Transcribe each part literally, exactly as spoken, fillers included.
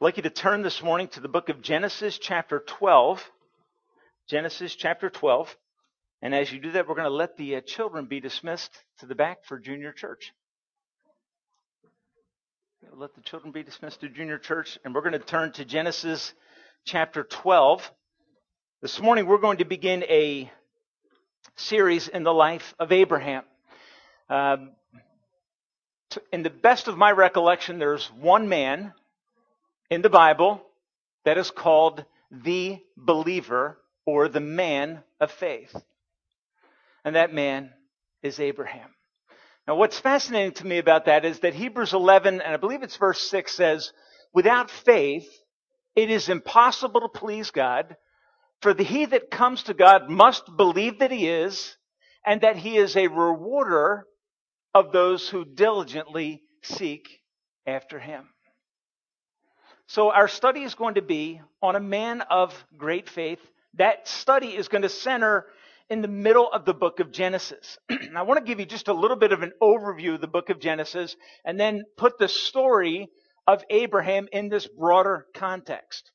I'd like you to turn this morning to the book of Genesis chapter twelve. Genesis chapter twelve. And as you do that, we're going to let the uh, children be dismissed to the back for junior church. Let the children be dismissed to junior church. And we're going to turn to Genesis chapter twelve. This morning we're going to begin a series in the life of Abraham. Um, to, in the best of my recollection, there's one man in the Bible that is called the believer or the man of faith. And that man is Abraham. Now, what's fascinating to me about that is that Hebrews eleven, and I believe it's verse six, says, without faith, it is impossible to please God, for the he that comes to God must believe that he is, and that he is a rewarder of those who diligently seek after him. So our study is going to be on a man of great faith. That study is going to center in the middle of the book of Genesis. I want to give you just a little bit of an overview of the book of Genesis and then put the story of Abraham in this broader context.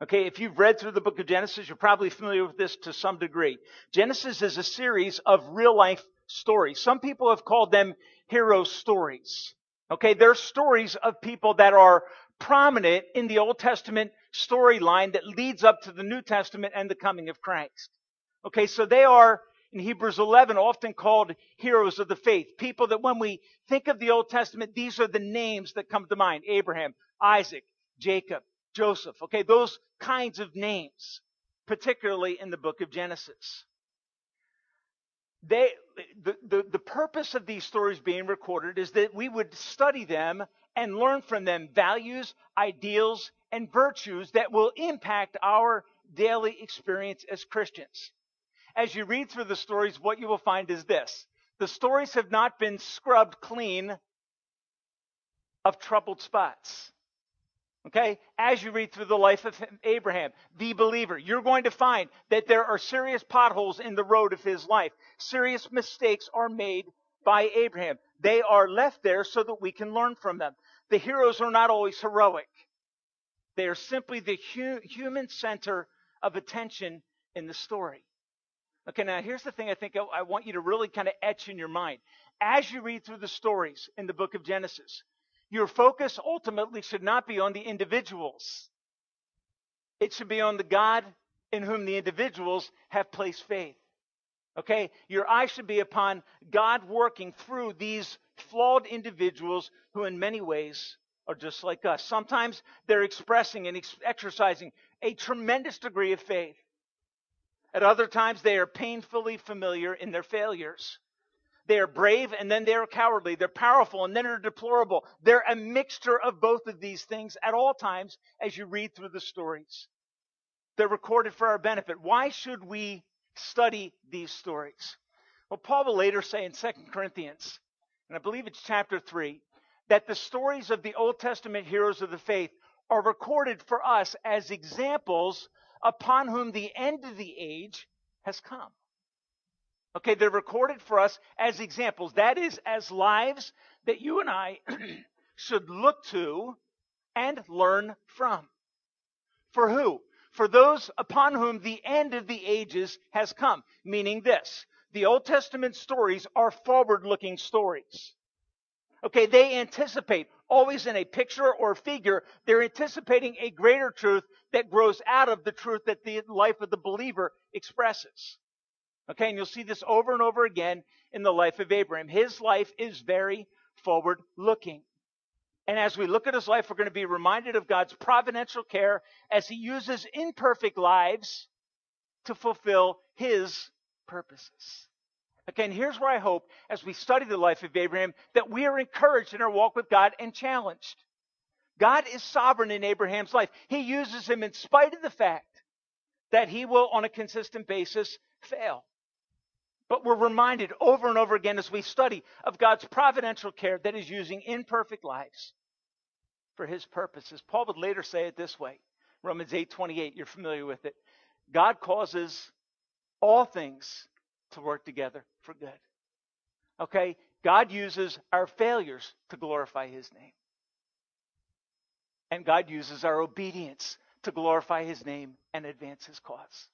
Okay, if you've read through the book of Genesis, you're probably familiar with this to some degree. Genesis is a series of real-life stories. Some people have called them hero stories. Okay, they're stories of people that are prominent in the Old Testament storyline that leads up to the New Testament and the coming of Christ. Okay, so they are, in Hebrews eleven, often called heroes of the faith. People that when we think of the Old Testament, these are the names that come to mind. Abraham, Isaac, Jacob, Joseph. Okay, those kinds of names, particularly in the book of Genesis. They, the, the, the purpose of these stories being recorded is that we would study them and learn from them values, ideals, and virtues that will impact our daily experience as Christians. As you read through the stories, what you will find is this. The stories have not been scrubbed clean of troubled spots. Okay? As you read through the life of Abraham, the believer, you're going to find that there are serious potholes in the road of his life. Serious mistakes are made by Abraham. They are left there so that we can learn from them. The heroes are not always heroic. They are simply the hu- human center of attention in the story. Okay, now here's the thing I think I want you to really kind of etch in your mind. As you read through the stories in the book of Genesis, your focus ultimately should not be on the individuals. It should be on the God in whom the individuals have placed faith. Okay, your eye should be upon God working through these flawed individuals who in many ways are just like us. Sometimes they're expressing and ex- exercising a tremendous degree of faith. At other times, they are painfully familiar in their failures. They are brave and then they are cowardly. They're powerful and then they're deplorable. They're a mixture of both of these things at all times as you read through the stories. They're recorded for our benefit. Why should we study these stories? Well, Paul will later say in Second Corinthians, and I believe it's chapter three, that the stories of the Old Testament heroes of the faith are recorded for us as examples upon whom the end of the age has come. Okay, they're recorded for us as examples. That is, as lives that you and I should look to and learn from. For who? For those upon whom the end of the ages has come. Meaning this, the Old Testament stories are forward-looking stories. Okay, they anticipate, always in a picture or figure, they're anticipating a greater truth that grows out of the truth that the life of the believer expresses. Okay, and you'll see this over and over again in the life of Abraham. His life is very forward-looking. And as we look at his life, we're going to be reminded of God's providential care as he uses imperfect lives to fulfill his purposes. Okay, and here's where I hope, as we study the life of Abraham, that we are encouraged in our walk with God and challenged. God is sovereign in Abraham's life. He uses him in spite of the fact that he will, on a consistent basis, fail. But we're reminded over and over again as we study of God's providential care that is using imperfect lives for his purposes. Paul would later say it this way, Romans eight twenty-eight, you're familiar with it. God causes all things to work together for good. Okay? God uses our failures to glorify his name. And God uses our obedience to glorify his name and advance his cause.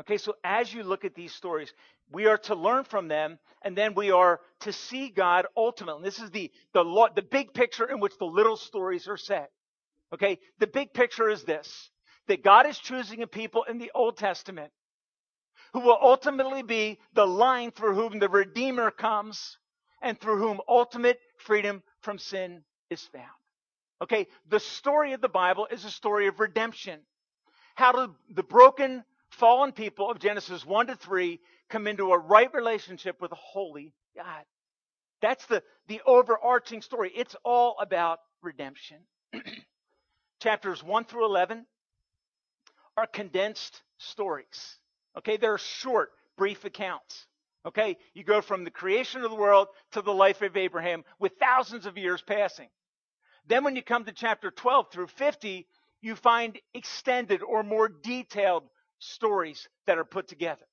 Okay, so as you look at these stories, we are to learn from them, and then we are to see God ultimately. And this is the, the, law, the big picture in which the little stories are set. Okay, the big picture is this, that God is choosing a people in the Old Testament who will ultimately be the line through whom the Redeemer comes and through whom ultimate freedom from sin is found. Okay, the story of the Bible is a story of redemption. How do the broken, fallen people of Genesis one to three come into a right relationship with a holy God? That's the, the overarching story. It's all about redemption. Chapters one through eleven are condensed stories. Okay, they're short, brief accounts. Okay, you go from the creation of the world to the life of Abraham with thousands of years passing. Then when you come to chapter twelve through fifty, you find extended or more detailed stories that are put together.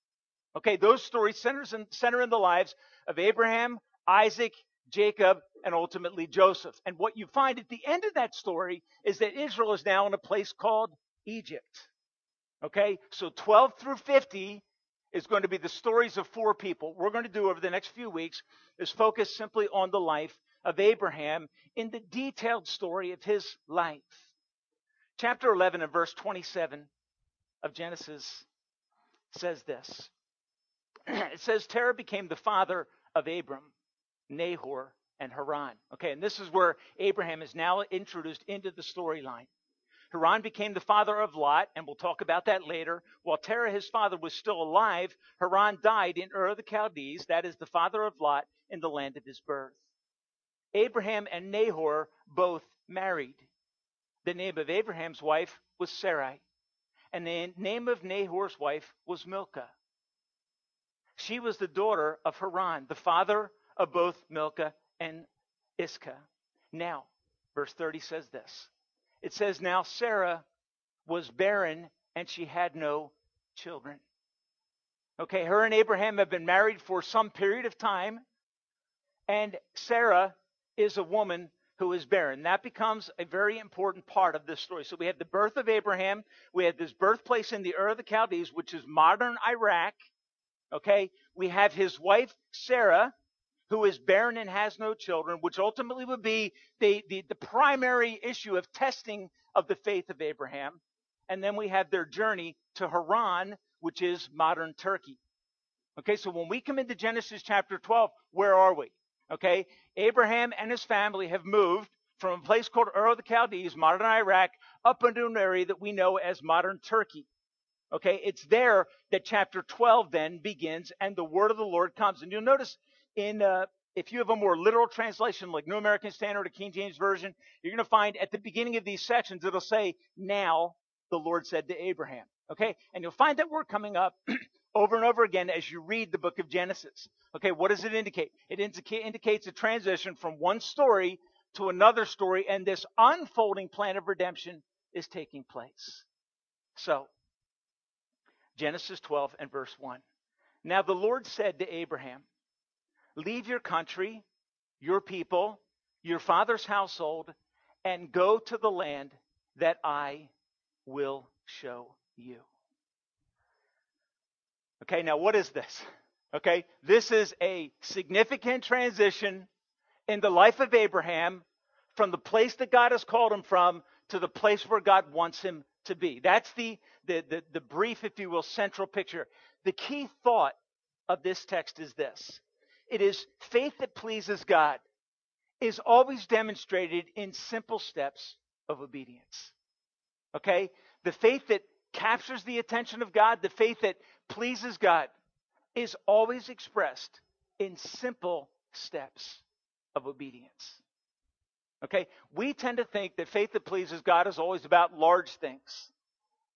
Okay, those stories centers in, center in the lives of Abraham, Isaac, Jacob, and ultimately Joseph. And what you find at the end of that story is that Israel is now in a place called Egypt. Okay, so twelve through fifty is going to be the stories of four people. We're going to do over the next few weeks is focus simply on the life of Abraham in the detailed story of his life. Chapter eleven and verse twenty-seven of Genesis says this. It says, Terah became the father of Abram, Nahor, and Haran. Okay, and this is where Abraham is now introduced into the storyline. Haran became the father of Lot, and we'll talk about that later. While Terah, his father, was still alive, Haran died in Ur of the Chaldees, that is the father of Lot, in the land of his birth. Abraham and Nahor both married. The name of Abraham's wife was Sarai, and the name of Nahor's wife was Milcah. She was the daughter of Haran, the father of both Milcah and Iscah. Now, verse thirty says this. It says, now Sarah was barren and she had no children. Okay, her and Abraham have been married for some period of time, and Sarah is a woman who is barren. That becomes a very important part of this story. So we have the birth of Abraham. We have this birthplace in the Ur of the Chaldees, which is modern Iraq. Okay, we have his wife, Sarah, who is barren and has no children, which ultimately would be the, the, the primary issue of testing of the faith of Abraham. And then we have their journey to Haran, which is modern Turkey. Okay, so when we come into Genesis chapter twelve, where are we? Okay, Abraham and his family have moved from a place called Ur of the Chaldees, modern Iraq, up into an area that we know as modern Turkey. Okay, it's there that chapter twelve then begins and the word of the Lord comes. And you'll notice in uh, if you have a more literal translation like New American Standard or King James Version, you're going to find at the beginning of these sections, it'll say, now the Lord said to Abraham. Okay, and you'll find that word coming up over and over again as you read the book of Genesis. Okay, what does it indicate? It indica- indicates a transition from one story to another story, and this unfolding plan of redemption is taking place. So, Genesis twelve and verse one. Now the Lord said to Abraham, leave your country, your people, your father's household, and go to the land that I will show you. Okay, now what is this? Okay, this is a significant transition in the life of Abraham from the place that God has called him from to the place where God wants him to be. That's the, the, the, the brief, if you will, central picture. The key thought of this text is this. It is faith that pleases God is always demonstrated in simple steps of obedience. Okay? The faith that captures the attention of God, the faith that pleases God, is always expressed in simple steps of obedience. Okay, we tend to think that faith that pleases God is always about large things.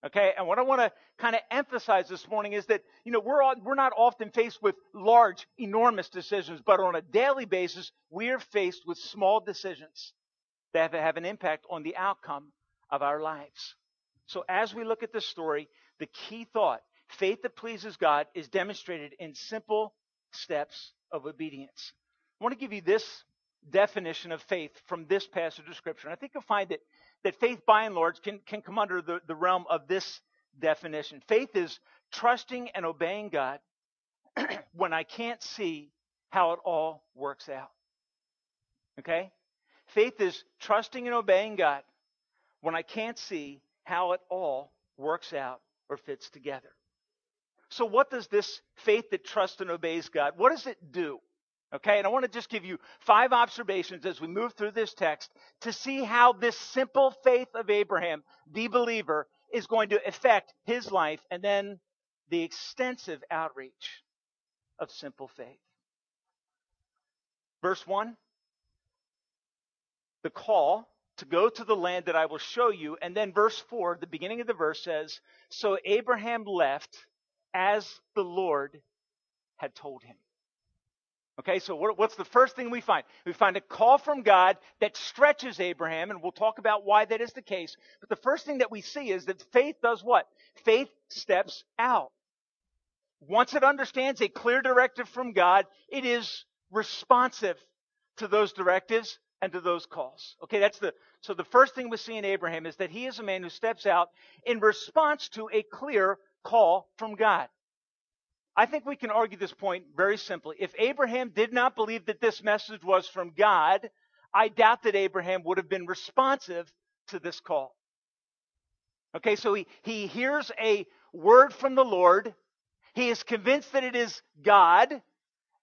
Okay, and what I want to kind of emphasize this morning is that, you know, we're all, we're not often faced with large, enormous decisions, but on a daily basis, we are faced with small decisions that have an impact on the outcome of our lives. So as we look at this story, the key thought, faith that pleases God, is demonstrated in simple steps of obedience. I want to give you this definition of faith from this passage of Scripture. And I think you'll find that that faith, by and large, can, can come under the, the realm of this definition. Faith is trusting and obeying God when I can't see how it all works out. Okay? Faith is trusting and obeying God when I can't see how it all works out or fits together. So what does this faith that trusts and obeys God, what does it do? Okay, and I want to just give you five observations as we move through this text to see how this simple faith of Abraham, the believer, is going to affect his life and then the extensive outreach of simple faith. Verse one, the call to go to the land that I will show you. And then verse four, the beginning of the verse says, so Abraham left as the Lord had told him. Okay, so what's the first thing we find? We find a call from God that stretches Abraham, and we'll talk about why that is the case. But the first thing that we see is that faith does what? Faith steps out. Once it understands a clear directive from God, it is responsive to those directives and to those calls. Okay, that's the so the first thing we see in Abraham is that he is a man who steps out in response to a clear call from God. I think we can argue this point very simply. If Abraham did not believe that this message was from God, I doubt that Abraham would have been responsive to this call. Okay, so he, he hears a word from the Lord. He is convinced that it is God,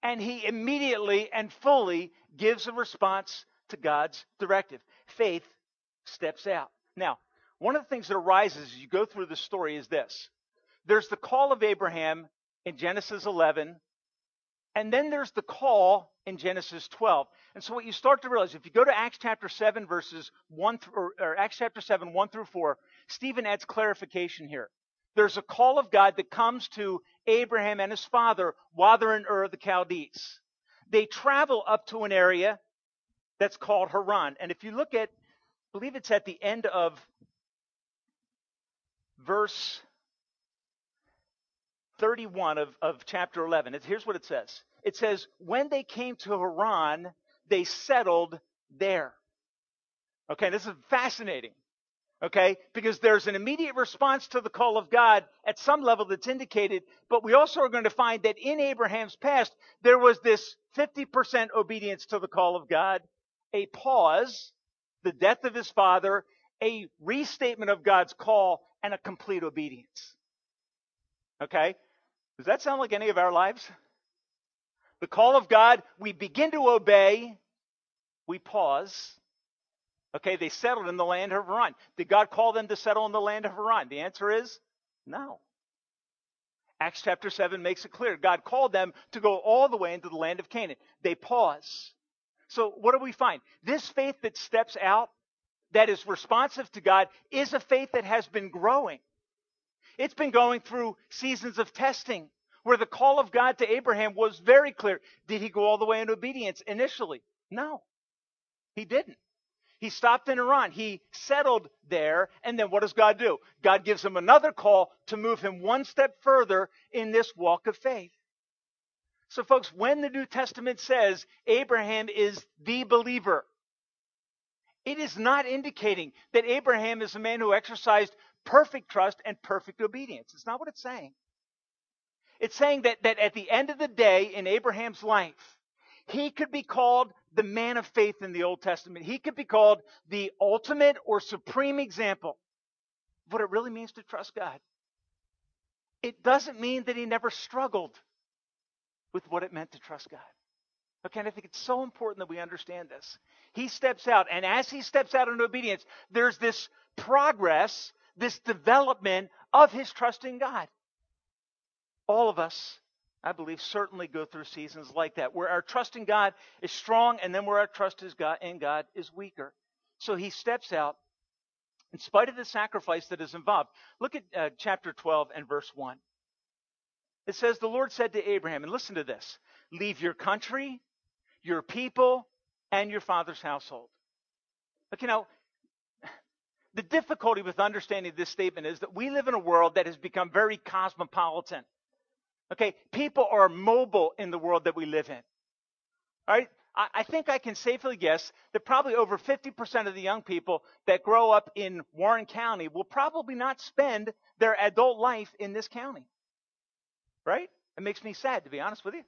and he immediately and fully gives a response to God's directive. Faith steps out. Now, one of the things that arises as you go through the story is this. There's the call of Abraham in Genesis eleven, and then there's the call in Genesis twelve. And so what you start to realize, if you go to Acts chapter seven, verses one through, or, or Acts chapter seven, one through four, Stephen adds clarification here. There's a call of God that comes to Abraham and his father while they're in Ur of the Chaldees. They travel up to an area that's called Haran. And if you look at, I believe it's at the end of verse thirty-one of, of chapter eleven. It, here's what it says. It says, when they came to Haran, they settled there. Okay, this is fascinating. Okay, because there's an immediate response to the call of God at some level that's indicated, but we also are going to find that in Abraham's past, there was this fifty percent obedience to the call of God, a pause, the death of his father, a restatement of God's call, and a complete obedience. Okay, does that sound like any of our lives? The call of God, we begin to obey, we pause. Okay, they settled in the land of Haran. Did God call them to settle in the land of Haran? The answer is no. Acts chapter seven makes it clear. God called them to go all the way into the land of Canaan. They pause. So what do we find? This faith that steps out, that is responsive to God, is a faith that has been growing. It's been going through seasons of testing where the call of God to Abraham was very clear. Did he go all the way in obedience initially? No, he didn't. He stopped in Haran. He settled there. And then what does God do? God gives him another call to move him one step further in this walk of faith. So folks, when the New Testament says Abraham is the believer, it is not indicating that Abraham is a man who exercised perfect trust and perfect obedience. It's not what it's saying. It's saying that, that at the end of the day in Abraham's life, he could be called the man of faith in the Old Testament. He could be called the ultimate or supreme example of what it really means to trust God. It doesn't mean that he never struggled with what it meant to trust God. Okay, and I think it's so important that we understand this. He steps out, and as he steps out in obedience, there's this progress, this development of his trust in God. All of us, I believe, certainly go through seasons like that, where our trust in God is strong, and then where our trust is God, in God is weaker. So he steps out in spite of the sacrifice that is involved. Look at uh, chapter twelve and verse one. It says, the Lord said to Abraham, and listen to this, leave your country, your people, and your father's household. Okay, now, the difficulty with understanding this statement is that we live in a world that has become very cosmopolitan. Okay, people are mobile in the world that we live in. All right, I, I think I can safely guess that probably over fifty percent of the young people that grow up in Warren County will probably not spend their adult life in this county. Right? It makes me sad, to be honest with you.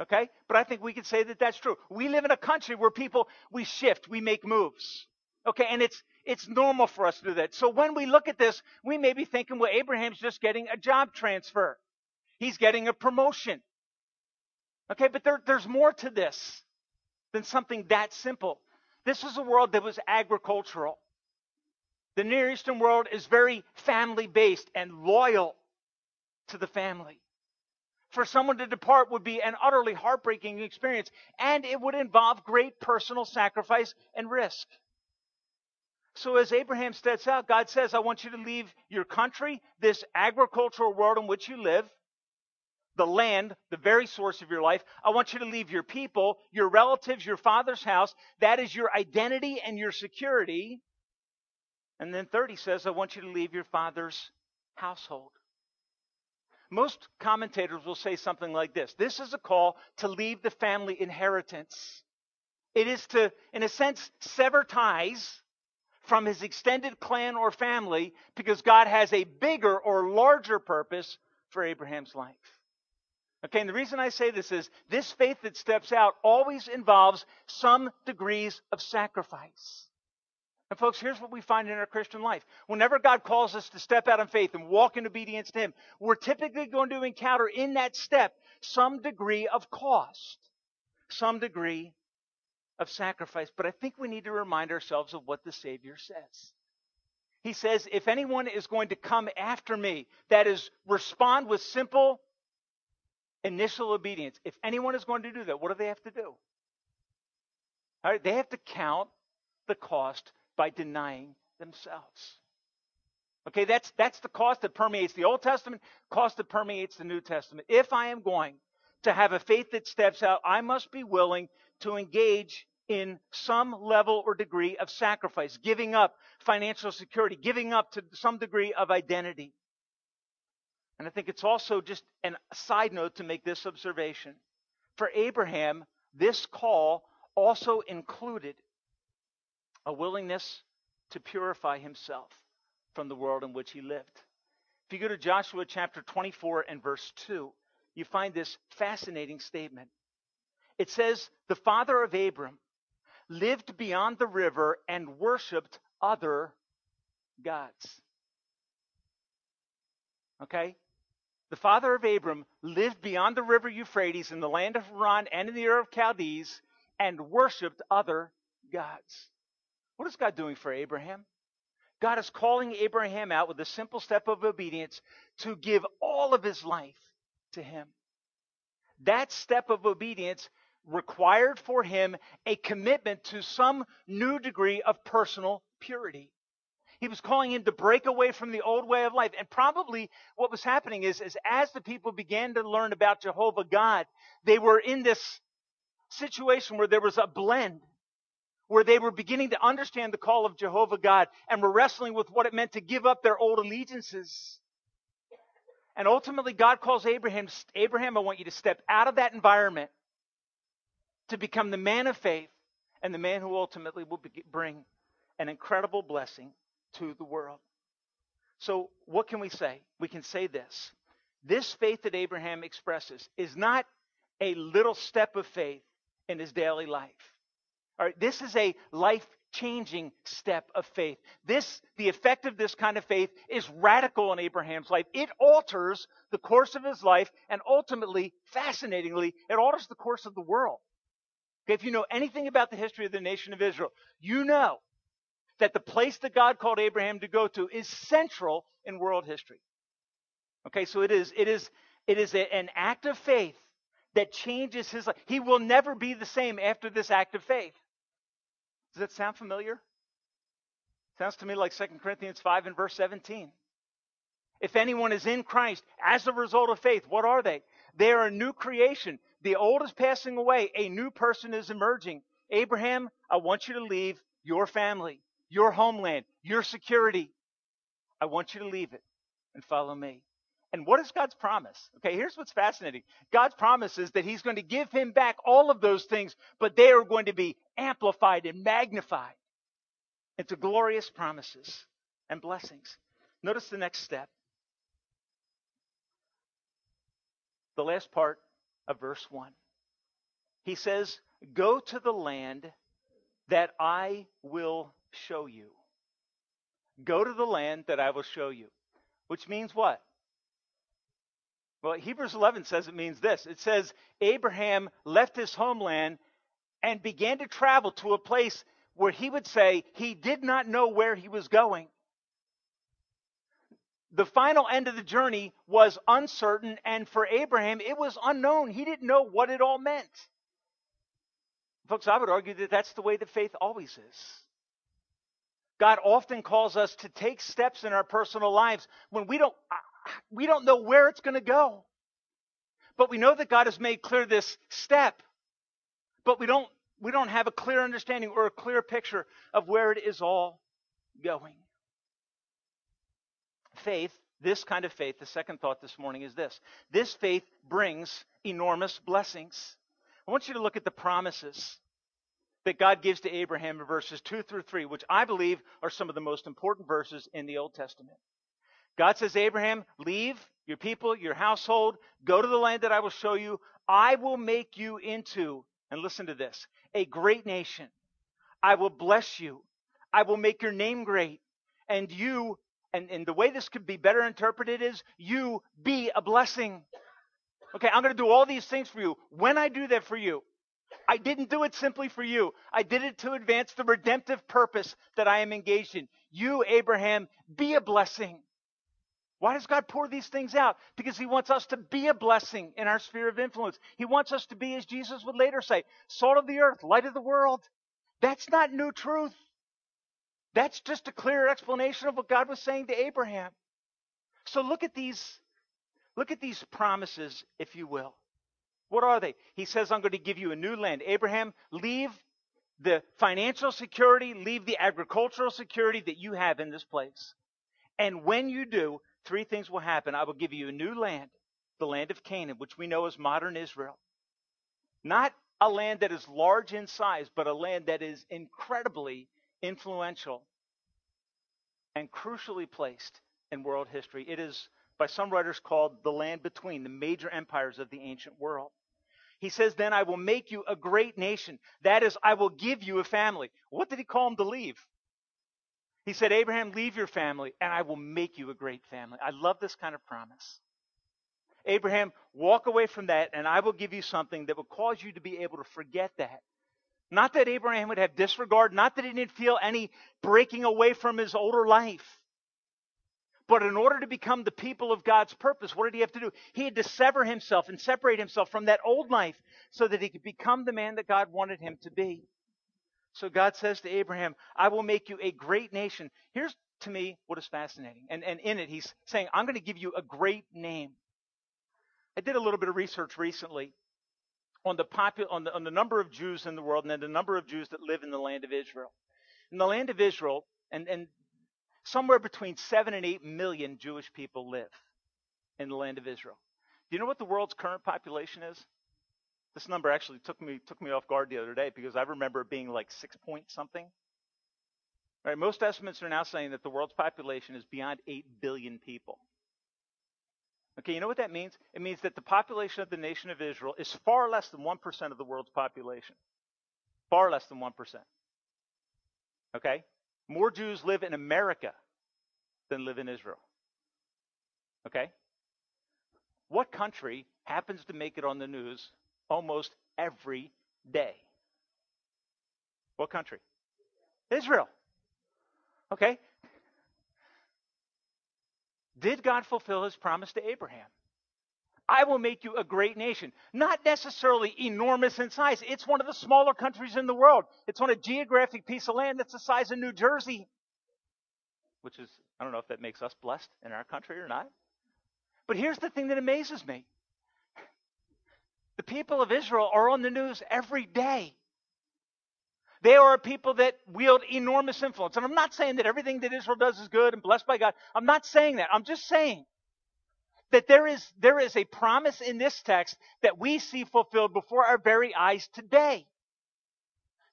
Okay? But I think we can say that that's true. We live in a country where people, we shift, we make moves. Okay? And it's it's normal for us to do that. So when we look at this, we may be thinking, well, Abraham's just getting a job transfer. He's getting a promotion. Okay? But there, there's more to this than something that simple. This is a world that was agricultural. The Near Eastern world is very family-based and loyal to the family. For someone to depart would be an utterly heartbreaking experience, and it would involve great personal sacrifice and risk. So as Abraham steps out, God says, I want you to leave your country, this agricultural world in which you live, the land, the very source of your life. I want you to leave your people, your relatives, your father's house. That is your identity and your security. And then third, he says, I want you to leave your father's household. Most commentators will say something like this. This is a call to leave the family inheritance. It is to, in a sense, sever ties from his extended clan or family because God has a bigger or larger purpose for Abraham's life. Okay, and the reason I say this is this faith that steps out always involves some degrees of sacrifice. And folks, here's what we find in our Christian life. Whenever God calls us to step out in faith and walk in obedience to Him, we're typically going to encounter in that step some degree of cost, some degree of sacrifice. But I think we need to remind ourselves of what the Savior says. He says, if anyone is going to come after me, that is, respond with simple initial obedience. If anyone is going to do that, what do they have to do? All right, they have to count the cost by denying themselves. Okay, that's that's the cost that permeates the Old Testament, cost that permeates the New Testament. If I am going to have a faith that steps out, I must be willing to engage in some level or degree of sacrifice, giving up financial security, giving up to some degree of identity. And I think it's also just an, a side note to make this observation. For Abraham, this call also included a willingness to purify himself from the world in which he lived. If you go to Joshua chapter twenty-four and verse two, you find this fascinating statement. It says, the father of Abram lived beyond the river and worshipped other gods. Okay? The father of Abram lived beyond the river Euphrates in the land of Haran and in the Ur of Chaldees and worshipped other gods. What is God doing for Abraham? God is calling Abraham out with a simple step of obedience to give all of his life to him. That step of obedience required for him a commitment to some new degree of personal purity. He was calling him to break away from the old way of life. And probably what was happening is, is as the people began to learn about Jehovah God, they were in this situation where there was a blend, where they were beginning to understand the call of Jehovah God and were wrestling with what it meant to give up their old allegiances. And ultimately, God calls Abraham, Abraham, I want you to step out of that environment to become the man of faith and the man who ultimately will be, bring an incredible blessing to the world. So what can we say? We can say this. This faith that Abraham expresses is not a little step of faith in his daily life. All right, this is a life-changing step of faith. This, the effect of this kind of faith is radical in Abraham's life. It alters the course of his life, and ultimately, fascinatingly, it alters the course of the world. Okay, if you know anything about the history of the nation of Israel, you know that the place that God called Abraham to go to is central in world history. Okay, so it is, it is, it is a, an act of faith that changes his life. He will never be the same after this act of faith. Does that sound familiar? Sounds to me like Second Corinthians five and verse seventeen. If anyone is in Christ as a result of faith, what are they? They are a new creation. The old is passing away. A new person is emerging. Abraham, I want you to leave your family, your homeland, your security. I want you to leave it and follow me. And what is God's promise? Okay, here's what's fascinating. God's promise is that he's going to give him back all of those things, but they are going to be amplified and magnified into glorious promises and blessings. Notice the next step. The last part of verse one. He says, "Go to the land that I will show you." Go to the land that I will show you. Which means what? Well, Hebrews eleven says it means this. It says, Abraham left his homeland and began to travel to a place where he would say he did not know where he was going. The final end of the journey was uncertain, and for Abraham, it was unknown. He didn't know what it all meant. Folks, I would argue that that's the way that faith always is. God often calls us to take steps in our personal lives when we don't, we don't know where it's going to go. But we know that God has made clear this step, but we don't, we don't have a clear understanding or a clear picture of where it is all going. Faith, this kind of faith, the second thought this morning is this. This faith brings enormous blessings. I want you to look at the promises that God gives to Abraham in verses two through three, which I believe are some of the most important verses in the Old Testament. God says, Abraham, leave your people, your household, go to the land that I will show you. I will make you into, and listen to this, a great nation. I will bless you. I will make your name great, and you And, and the way this could be better interpreted is, you be a blessing. Okay, I'm going to do all these things for you. When I do that for you, I didn't do it simply for you. I did it to advance the redemptive purpose that I am engaged in. You, Abraham, be a blessing. Why does God pour these things out? Because he wants us to be a blessing in our sphere of influence. He wants us to be, as Jesus would later say, salt of the earth, light of the world. That's not new truth. That's just a clear explanation of what God was saying to Abraham. So look at these, look at these promises, if you will. What are they? He says, I'm going to give you a new land. Abraham, leave the financial security, leave the agricultural security that you have in this place. And when you do, three things will happen. I will give you a new land, the land of Canaan, which we know as modern Israel. Not a land that is large in size, but a land that is incredibly influential and crucially placed in world history. It is, by some writers, called the land between the major empires of the ancient world. He says, then I will make you a great nation. That is, I will give you a family. What did he call him to leave? He said, Abraham, leave your family, and I will make you a great family. I love this kind of promise. Abraham, walk away from that, and I will give you something that will cause you to be able to forget that. Not that Abraham would have disregard, not that he didn't feel any breaking away from his older life. But in order to become the people of God's purpose, what did he have to do? He had to sever himself and separate himself from that old life so that he could become the man that God wanted him to be. So God says to Abraham, I will make you a great nation. Here's, to me, what is fascinating. And, and in it, he's saying, I'm going to give you a great name. I did a little bit of research recently on the, popu- on, the, on the number of Jews in the world and then the number of Jews that live in the land of Israel. In the land of Israel, and, and somewhere between seven and eight million Jewish people live in the land of Israel. Do you know what the world's current population is? This number actually took me took me off guard the other day because I remember it being like six point something. All right, most estimates are now saying that the world's population is beyond eight billion people. Okay, you know what that means? It means that the population of the nation of Israel is far less than one percent of the world's population. Far less than one percent. Okay? More Jews live in America than live in Israel. Okay? What country happens to make it on the news almost every day? What country? Israel. Okay? Did God fulfill his promise to Abraham? I will make you a great nation. Not necessarily enormous in size. It's one of the smaller countries in the world. It's on a geographic piece of land that's the size of New Jersey, which is, I don't know if that makes us blessed in our country or not. But here's the thing that amazes me. The people of Israel are on the news every day. They are a people that wield enormous influence. And I'm not saying that everything that Israel does is good and blessed by God. I'm not saying that. I'm just saying that there is, there is a promise in this text that we see fulfilled before our very eyes today.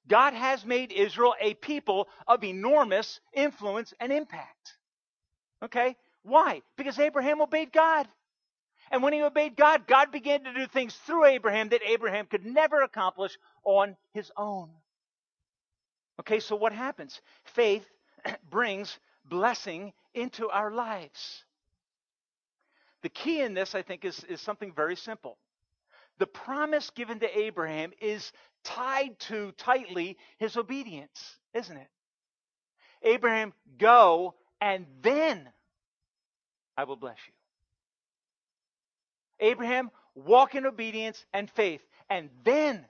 God has made Israel a people of enormous influence and impact. Okay? Why? Because Abraham obeyed God. And when he obeyed God, God began to do things through Abraham that Abraham could never accomplish on his own. Okay, so what happens? Faith brings blessing into our lives. The key in this, I think, is, is something very simple. The promise given to Abraham is tied to tightly his obedience, isn't it? Abraham, go, and then I will bless you. Abraham, walk in obedience and faith, and then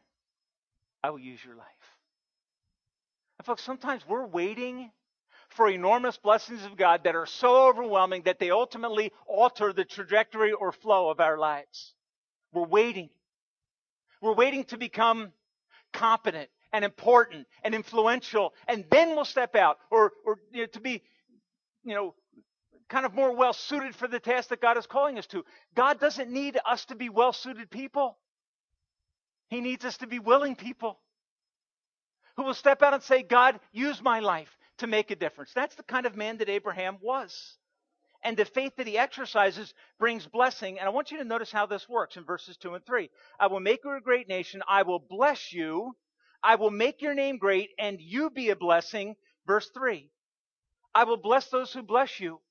I will use your life. And folks, sometimes we're waiting for enormous blessings of God that are so overwhelming that they ultimately alter the trajectory or flow of our lives. We're waiting. We're waiting to become competent and important and influential, and then we'll step out, or, or you know, to be, you know, kind of more well-suited for the task that God is calling us to. God doesn't need us to be well-suited people. He needs us to be willing people who will step out and say, God, use my life to make a difference. That's the kind of man that Abraham was. And the faith that he exercises brings blessing. And I want you to notice how this works in verses two and three. I will make you a great nation. I will bless you. I will make your name great, and you be a blessing. Verse three. I will bless those who bless you.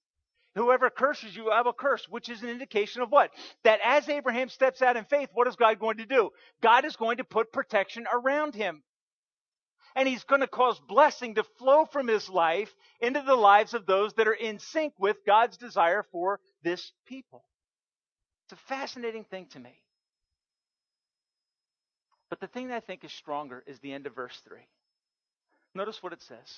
Whoever curses you, I will curse, which is an indication of what? That as Abraham steps out in faith, what is God going to do? God is going to put protection around him. And he's going to cause blessing to flow from his life into the lives of those that are in sync with God's desire for this people. It's a fascinating thing to me. But the thing that I think is stronger is the end of verse three. Notice what it says.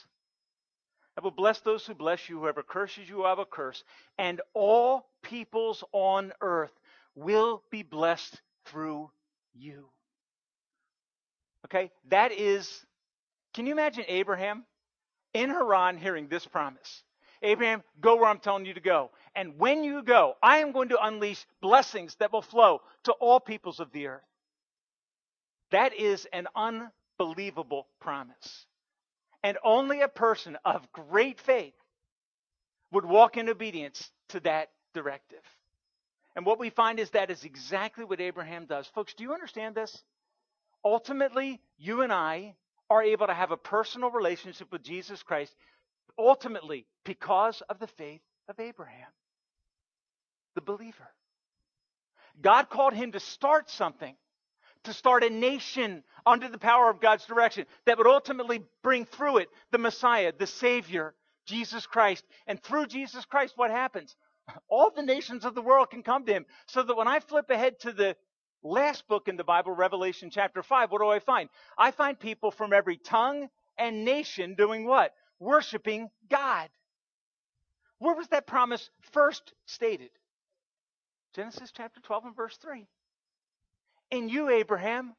I will bless those who bless you. Whoever curses you, I will curse. And all peoples on earth will be blessed through you. Okay? That is, can you imagine Abraham in Haran hearing this promise? Abraham, go where I'm telling you to go. And when you go, I am going to unleash blessings that will flow to all peoples of the earth. That is an unbelievable promise. And only a person of great faith would walk in obedience to that directive. And what we find is that is exactly what Abraham does. Folks, do you understand this? Ultimately, you and I are able to have a personal relationship with Jesus Christ, ultimately because of the faith of Abraham, the believer. God called him to start something, to start a nation under the power of God's direction that would ultimately bring through it the Messiah, the Savior, Jesus Christ. And through Jesus Christ, what happens? All the nations of the world can come to him. So that when I flip ahead to the last book in the Bible, Revelation chapter five, what do I find? I find people from every tongue and nation doing what? Worshiping God. Where was that promise first stated? Genesis chapter twelve and verse three. In you, Abraham,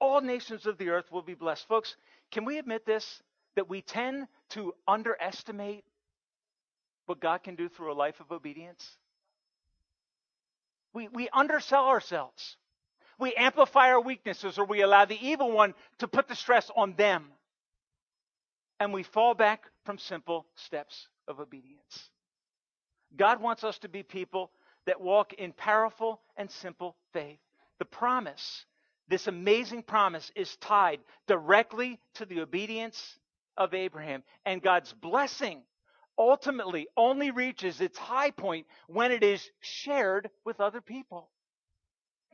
all nations of the earth will be blessed. Folks, can we admit this, that we tend to underestimate what God can do through a life of obedience? We, we undersell ourselves. We amplify our weaknesses, or we allow the evil one to put the stress on them. And we fall back from simple steps of obedience. God wants us to be people that walk in powerful and simple faith. The promise, this amazing promise, is tied directly to the obedience of Abraham. And God's blessing ultimately only reaches its high point when it is shared with other people.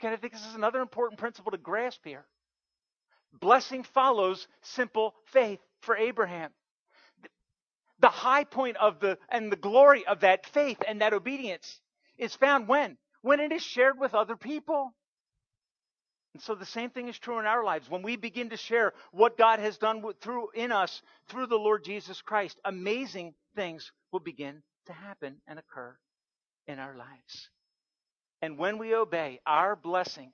Okay, I think this is another important principle to grasp here. Blessing follows simple faith for Abraham. The high point of the and the glory of that faith and that obedience is found when? When it is shared with other people. And so the same thing is true in our lives. When we begin to share what God has done through in us, through the Lord Jesus Christ, amazing things will begin to happen and occur in our lives. And when we obey, our blessing,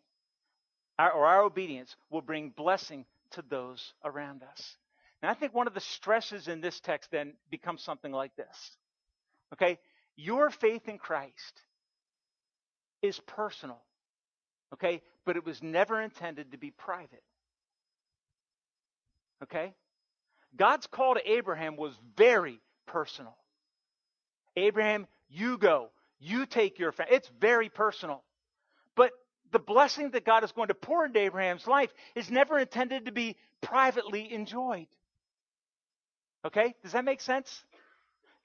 our, or our obedience, will bring blessing to those around us. And I think one of the stresses in this text then becomes something like this. Okay? Your faith in Christ is personal, okay? But it was never intended to be private, okay? God's call to Abraham was very personal. Abraham, you go. You take your family. It's very personal. But the blessing that God is going to pour into Abraham's life is never intended to be privately enjoyed. Okay? Does that make sense?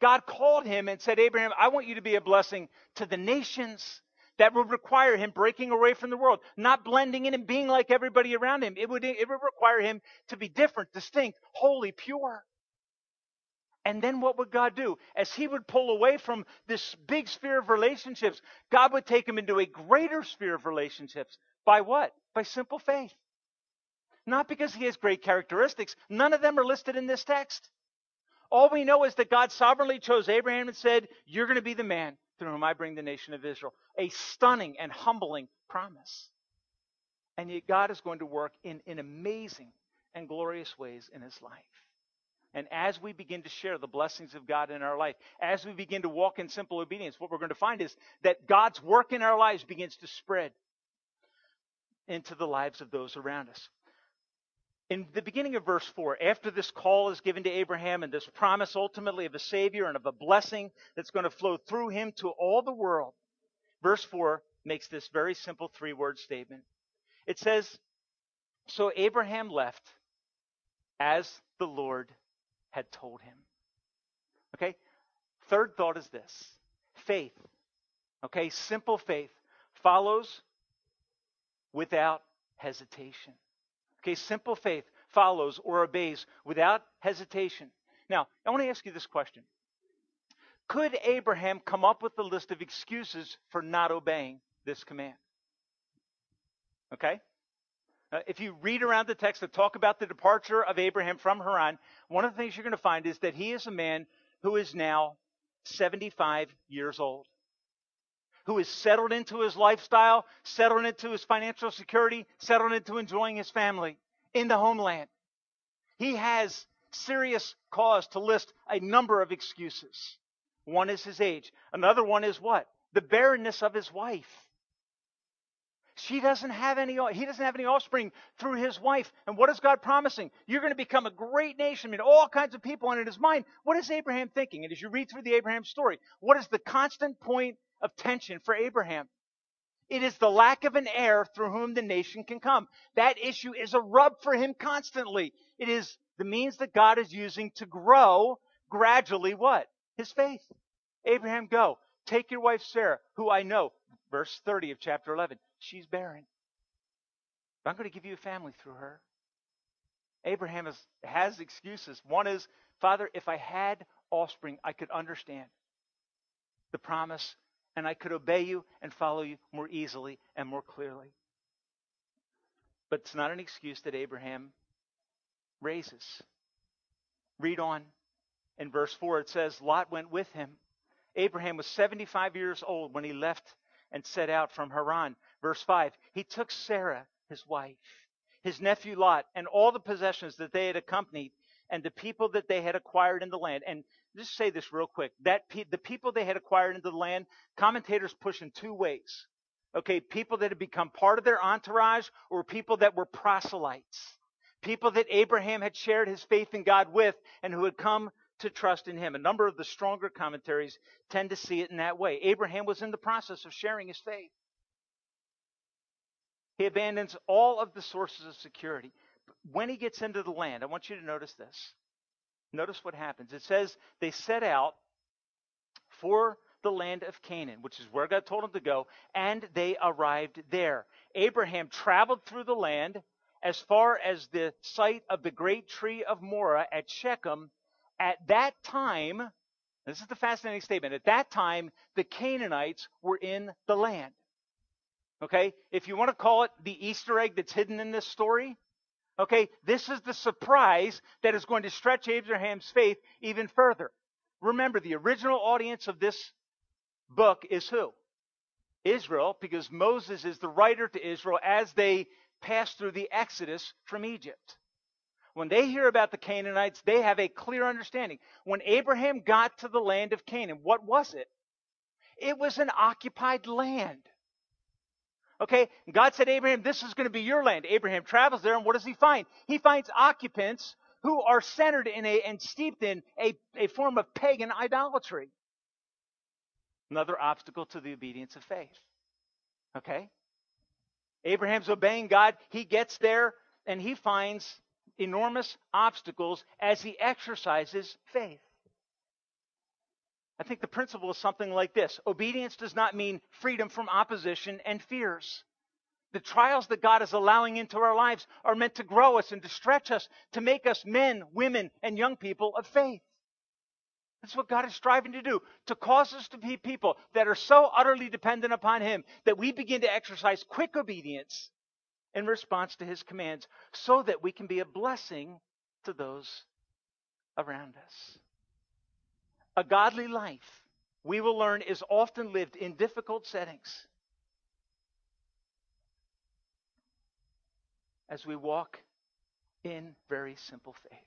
God called him and said, Abraham, I want you to be a blessing to the nations. That would require him breaking away from the world, not blending in and being like everybody around him. It would, it would require him to be different, distinct, holy, pure. And then what would God do? As he would pull away from this big sphere of relationships, God would take him into a greater sphere of relationships. By what? By simple faith. Not because he has great characteristics. None of them are listed in this text. All we know is that God sovereignly chose Abraham and said, you're going to be the man through whom I bring the nation of Israel. A stunning and humbling promise. And yet God is going to work in, in amazing and glorious ways in his life. And as we begin to share the blessings of God in our life, as we begin to walk in simple obedience, what we're going to find is that God's work in our lives begins to spread into the lives of those around us. In the beginning of verse four, after this call is given to Abraham and this promise ultimately of a Savior and of a blessing that's going to flow through him to all the world, verse four makes this very simple three-word statement. It says, so Abraham left as the Lord had told him. Okay? Third thought is this. Faith. Okay? Simple faith follows without hesitation. Okay? Simple faith follows or obeys without hesitation. Now, I want to ask you this question. Could Abraham come up with a list of excuses for not obeying this command? Okay? Uh, if you read around the text that talk about the departure of Abraham from Haran, one of the things you're going to find is that he is a man who is now seventy-five years old, who is settled into his lifestyle, settled into his financial security, settled into enjoying his family in the homeland. He has serious cause to list a number of excuses. One is his age. Another one is what? The barrenness of his wife. She doesn't have any, he doesn't have any offspring through his wife. And what is God promising? You're going to become a great nation. I mean, all kinds of people. And in his mind, what is Abraham thinking? And as you read through the Abraham story, what is the constant point of tension for Abraham? It is the lack of an heir through whom the nation can come. That issue is a rub for him constantly. It is the means that God is using to grow gradually what? His faith. Abraham, go. Take your wife Sarah, who I know, verse thirty of chapter eleven. She's barren. I'm going to give you a family through her. Abraham is, has excuses. One is, Father, if I had offspring, I could understand the promise and I could obey you and follow you more easily and more clearly. But it's not an excuse that Abraham raises. Read on. In verse four, it says, Lot went with him. Abraham was seventy-five years old when he left and set out from Haran. Verse five, he took Sarah, his wife, his nephew Lot, and all the possessions that they had accompanied and the people that they had acquired in the land. And just say this real quick, that pe- the people they had acquired into the land, commentators push in two ways. Okay, people that had become part of their entourage or people that were proselytes, people that Abraham had shared his faith in God with and who had come to trust in him. A number of the stronger commentaries tend to see it in that way. Abraham was in the process of sharing his faith. He abandons all of the sources of security. But when he gets into the land, I want you to notice this. Notice what happens. It says they set out for the land of Canaan, which is where God told them to go, and they arrived there. Abraham traveled through the land as far as the site of the great tree of Morah at Shechem. At that time, this is the fascinating statement, at that time, the Canaanites were in the land. Okay, if you want to call it the Easter egg that's hidden in this story, okay, this is the surprise that is going to stretch Abraham's faith even further. Remember, the original audience of this book is who? Israel, because Moses is the writer to Israel as they pass through the Exodus from Egypt. When they hear about the Canaanites, they have a clear understanding. When Abraham got to the land of Canaan, what was it? It was an occupied land. Okay, and God said to Abraham, this is going to be your land. Abraham travels there, and what does he find? He finds occupants who are centered in a and steeped in a, a form of pagan idolatry. Another obstacle to the obedience of faith. Okay? Abraham's obeying God. He gets there, and he finds enormous obstacles as he exercises faith. I think the principle is something like this. Obedience does not mean freedom from opposition and fears. The trials that God is allowing into our lives are meant to grow us and to stretch us, to make us men, women, and young people of faith. That's what God is striving to do, to cause us to be people that are so utterly dependent upon Him that we begin to exercise quick obedience in response to His commands so that we can be a blessing to those around us. A godly life, we will learn, is often lived in difficult settings as we walk in very simple faith.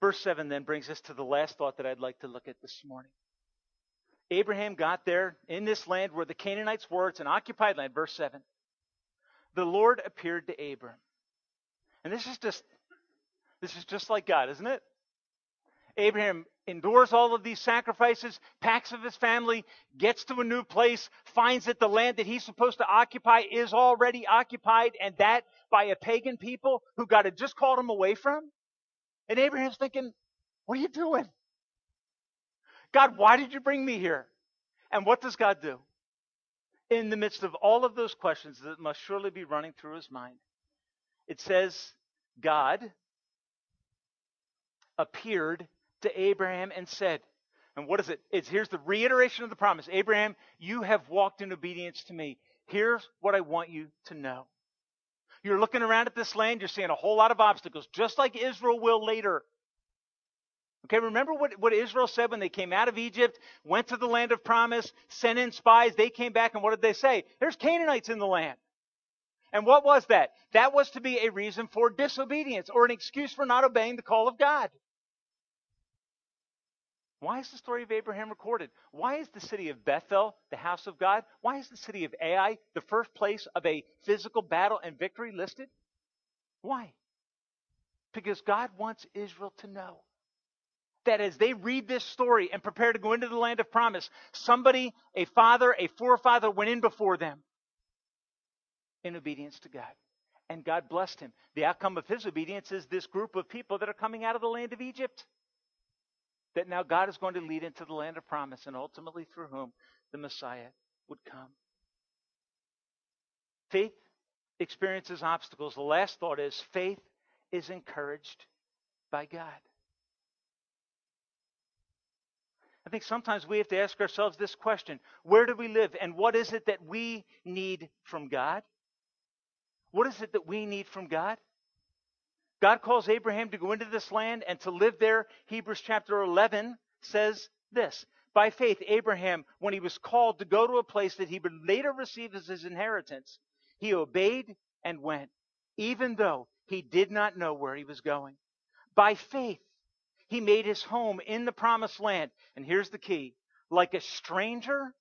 Verse seven then brings us to the last thought that I'd like to look at this morning. Abraham got there in this land where the Canaanites were. It's an occupied land. Verse seven. The Lord appeared to Abram. And this is just, this is just like God, isn't it? Abraham endures all of these sacrifices, packs of his family, gets to a new place, finds that the land that he's supposed to occupy is already occupied, and that by a pagan people who God had just called him away from. And Abraham's thinking, what are you doing? God, why did you bring me here? And what does God do? In the midst of all of those questions that must surely be running through his mind, it says, God appeared to Abraham and said, and what is it? It's here's the reiteration of the promise. Abraham, you have walked in obedience to me. Here's what I want you to know. You're looking around at this land, you're seeing a whole lot of obstacles, just like Israel will later. Okay, remember what, what Israel said when they came out of Egypt, went to the land of promise, sent in spies, they came back, and what did they say? There's Canaanites in the land. And what was that? That was to be a reason for disobedience or an excuse for not obeying the call of God. Why is the story of Abraham recorded? Why is the city of Bethel the house of God? Why is the city of Ai the first place of a physical battle and victory listed? Why? Because God wants Israel to know that as they read this story and prepare to go into the land of promise, somebody, a father, a forefather went in before them in obedience to God. And God blessed him. The outcome of his obedience is this group of people that are coming out of the land of Egypt, that now God is going to lead into the land of promise and ultimately through whom the Messiah would come. Faith experiences obstacles. The last thought is faith is encouraged by God. I think sometimes we have to ask ourselves this question. Where do we live and what is it that we need from God? What is it that we need from God? God calls Abraham to go into this land and to live there. Hebrews chapter eleven says this. By faith, Abraham, when he was called to go to a place that he would later receive as his inheritance, he obeyed and went, even though he did not know where he was going. By faith, he made his home in the promised land. And here's the key. Like a stranger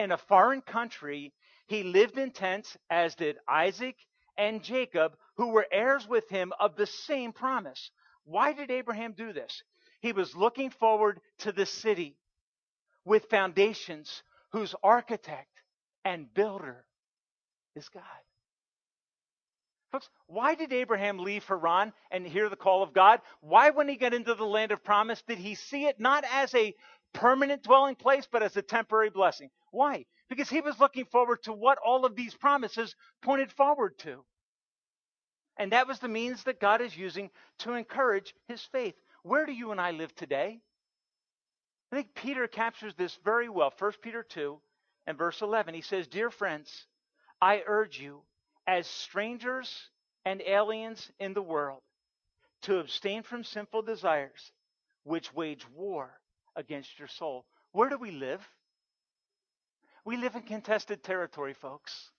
in a foreign country, he lived in tents, as did Isaac and Jacob, who were heirs with him of the same promise. Why did Abraham do this? He was looking forward to the city with foundations whose architect and builder is God. Folks, why did Abraham leave Haran and hear the call of God? Why, when he got into the land of promise, did he see it not as a permanent dwelling place, but as a temporary blessing? Why? Because he was looking forward to what all of these promises pointed forward to. And that was the means that God is using to encourage his faith. Where do you and I live today? I think Peter captures this very well. First Peter two and verse eleven. He says, dear friends, I urge you as strangers and aliens in the world to abstain from sinful desires which wage war against your soul. Where do we live? We live in contested territory, folks.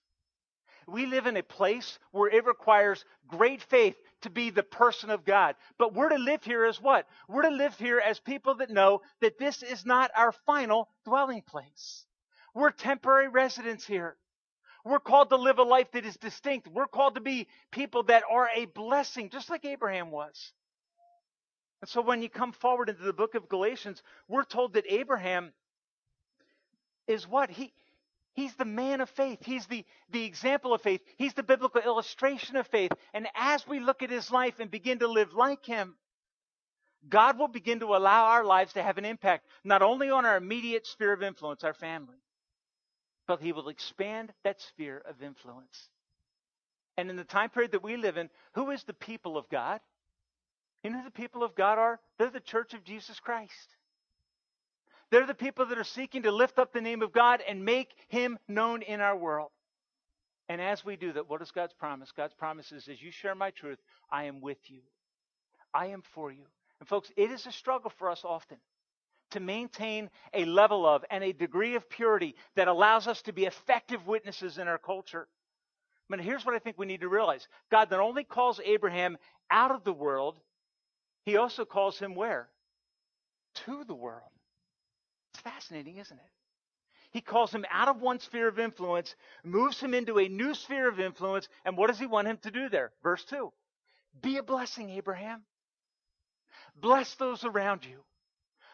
We live in a place where it requires great faith to be the person of God. But we're to live here as what? We're to live here as people that know that this is not our final dwelling place. We're temporary residents here. We're called to live a life that is distinct. We're called to be people that are a blessing, just like Abraham was. And so when you come forward into the book of Galatians, we're told that Abraham is what? He, he's the man of faith. He's the, the example of faith. He's the biblical illustration of faith. And as we look at his life and begin to live like him, God will begin to allow our lives to have an impact, not only on our immediate sphere of influence, our family, but he will expand that sphere of influence. And in the time period that we live in, who is the people of God? You know who the people of God are? They're the church of Jesus Christ. They're the people that are seeking to lift up the name of God and make him known in our world. And as we do that, what is God's promise? God's promise is, as you share my truth, I am with you. I am for you. And folks, it is a struggle for us often to maintain a level of and a degree of purity that allows us to be effective witnesses in our culture. But here's what I think we need to realize. God not only calls Abraham out of the world, he also calls him where? To the world. It's fascinating, isn't it? He calls him out of one sphere of influence, moves him into a new sphere of influence, and what does he want him to do there? Verse two, be a blessing, Abraham. Bless those around you.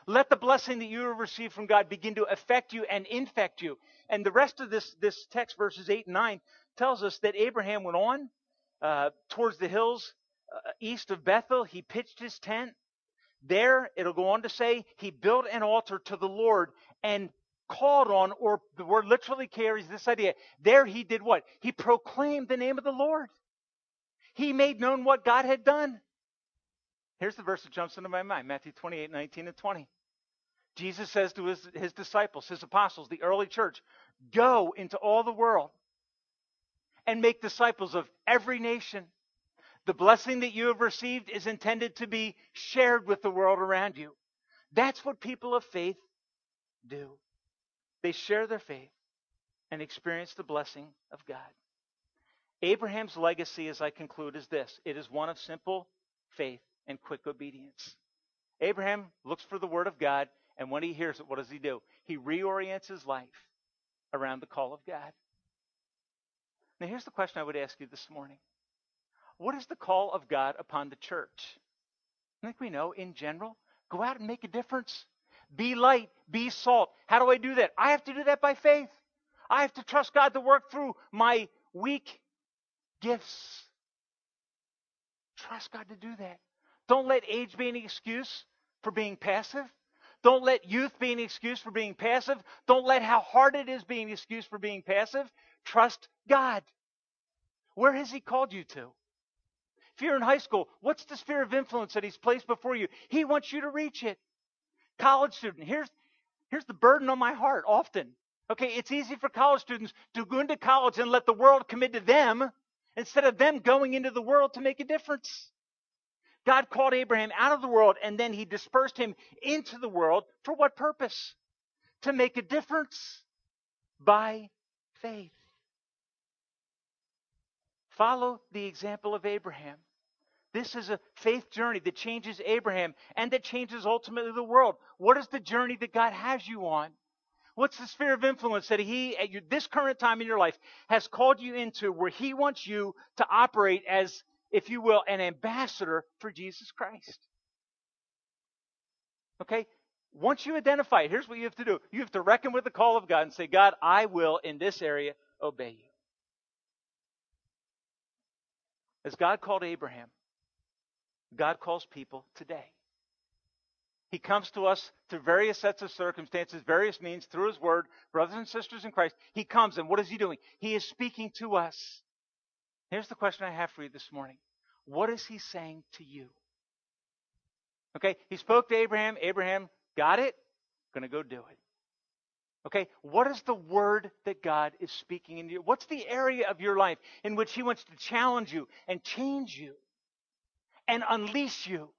Let the blessing that you have received from God begin to affect you and infect you. And the rest of this, this text, verses eight and nine, tells us that Abraham went on uh, towards the hills uh, east of Bethel. He pitched his tent. There, it'll go on to say, he built an altar to the Lord and called on, or the word literally carries this idea. There he did what? He proclaimed the name of the Lord. He made known what God had done. Here's the verse that jumps into my mind, Matthew twenty-eight, nineteen and twenty. Jesus says to his, his disciples, his apostles, the early church, go into all the world and make disciples of every nation. The blessing that you have received is intended to be shared with the world around you. That's what people of faith do. They share their faith and experience the blessing of God. Abraham's legacy, as I conclude, is this. It is one of simple faith and quick obedience. Abraham looks for the word of God, and when he hears it, what does he do? He reorients his life around the call of God. Now, here's the question I would ask you this morning. What is the call of God upon the church? I think we know, in general, go out and make a difference. Be light, be salt. How do I do that? I have to do that by faith. I have to trust God to work through my weak gifts. Trust God to do that. Don't let age be an excuse for being passive. Don't let youth be an excuse for being passive. Don't let how hard it is be an excuse for being passive. Trust God. Where has he called you to? If you're in high school, what's the sphere of influence that he's placed before you? He wants you to reach it. College student, here's, here's the burden on my heart often. Okay, it's easy for college students to go into college and let the world commit to them instead of them going into the world to make a difference. God called Abraham out of the world, and then he dispersed him into the world. For what purpose? To make a difference by faith. Follow the example of Abraham. This is a faith journey that changes Abraham and that changes ultimately the world. What is the journey that God has you on? What's the sphere of influence that he, at your, this current time in your life, has called you into where he wants you to operate as, if you will, an ambassador for Jesus Christ? Okay? Once you identify it, here's what you have to do. You have to reckon with the call of God and say, God, I will in this area obey you. As God called Abraham, God calls people today. He comes to us through various sets of circumstances, various means, through his word, brothers and sisters in Christ. He comes, and what is he doing? He is speaking to us. Here's the question I have for you this morning. What is he saying to you? Okay, he spoke to Abraham. Abraham got it. Going to go do it. Okay, what is the word that God is speaking into you? What's the area of your life in which he wants to challenge you and change you and unleash you,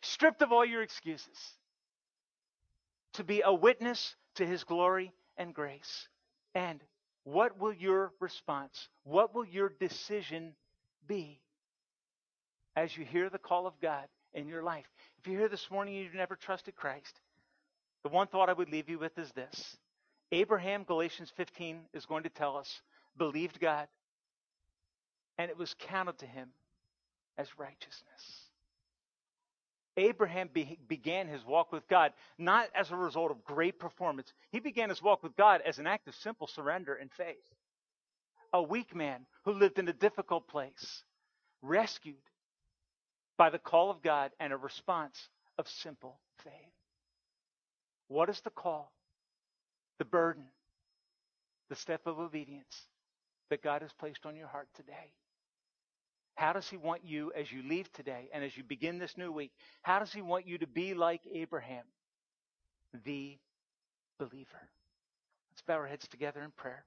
stripped of all your excuses, to be a witness to his glory and grace? And what will your response, what will your decision be as you hear the call of God in your life? If you're here this morning and you've never trusted Christ, the one thought I would leave you with is this. Abraham, Galatians fifteen, is going to tell us believed God, and it was counted to him as righteousness. Abraham be- began his walk with God not as a result of great performance. He began his walk with God as an act of simple surrender and faith. A weak man who lived in a difficult place, rescued by the call of God and a response of simple faith. What is the call, the burden, the step of obedience that God has placed on your heart today? How does he want you as you leave today and as you begin this new week? How does he want you to be like Abraham, the believer? Let's bow our heads together in prayer.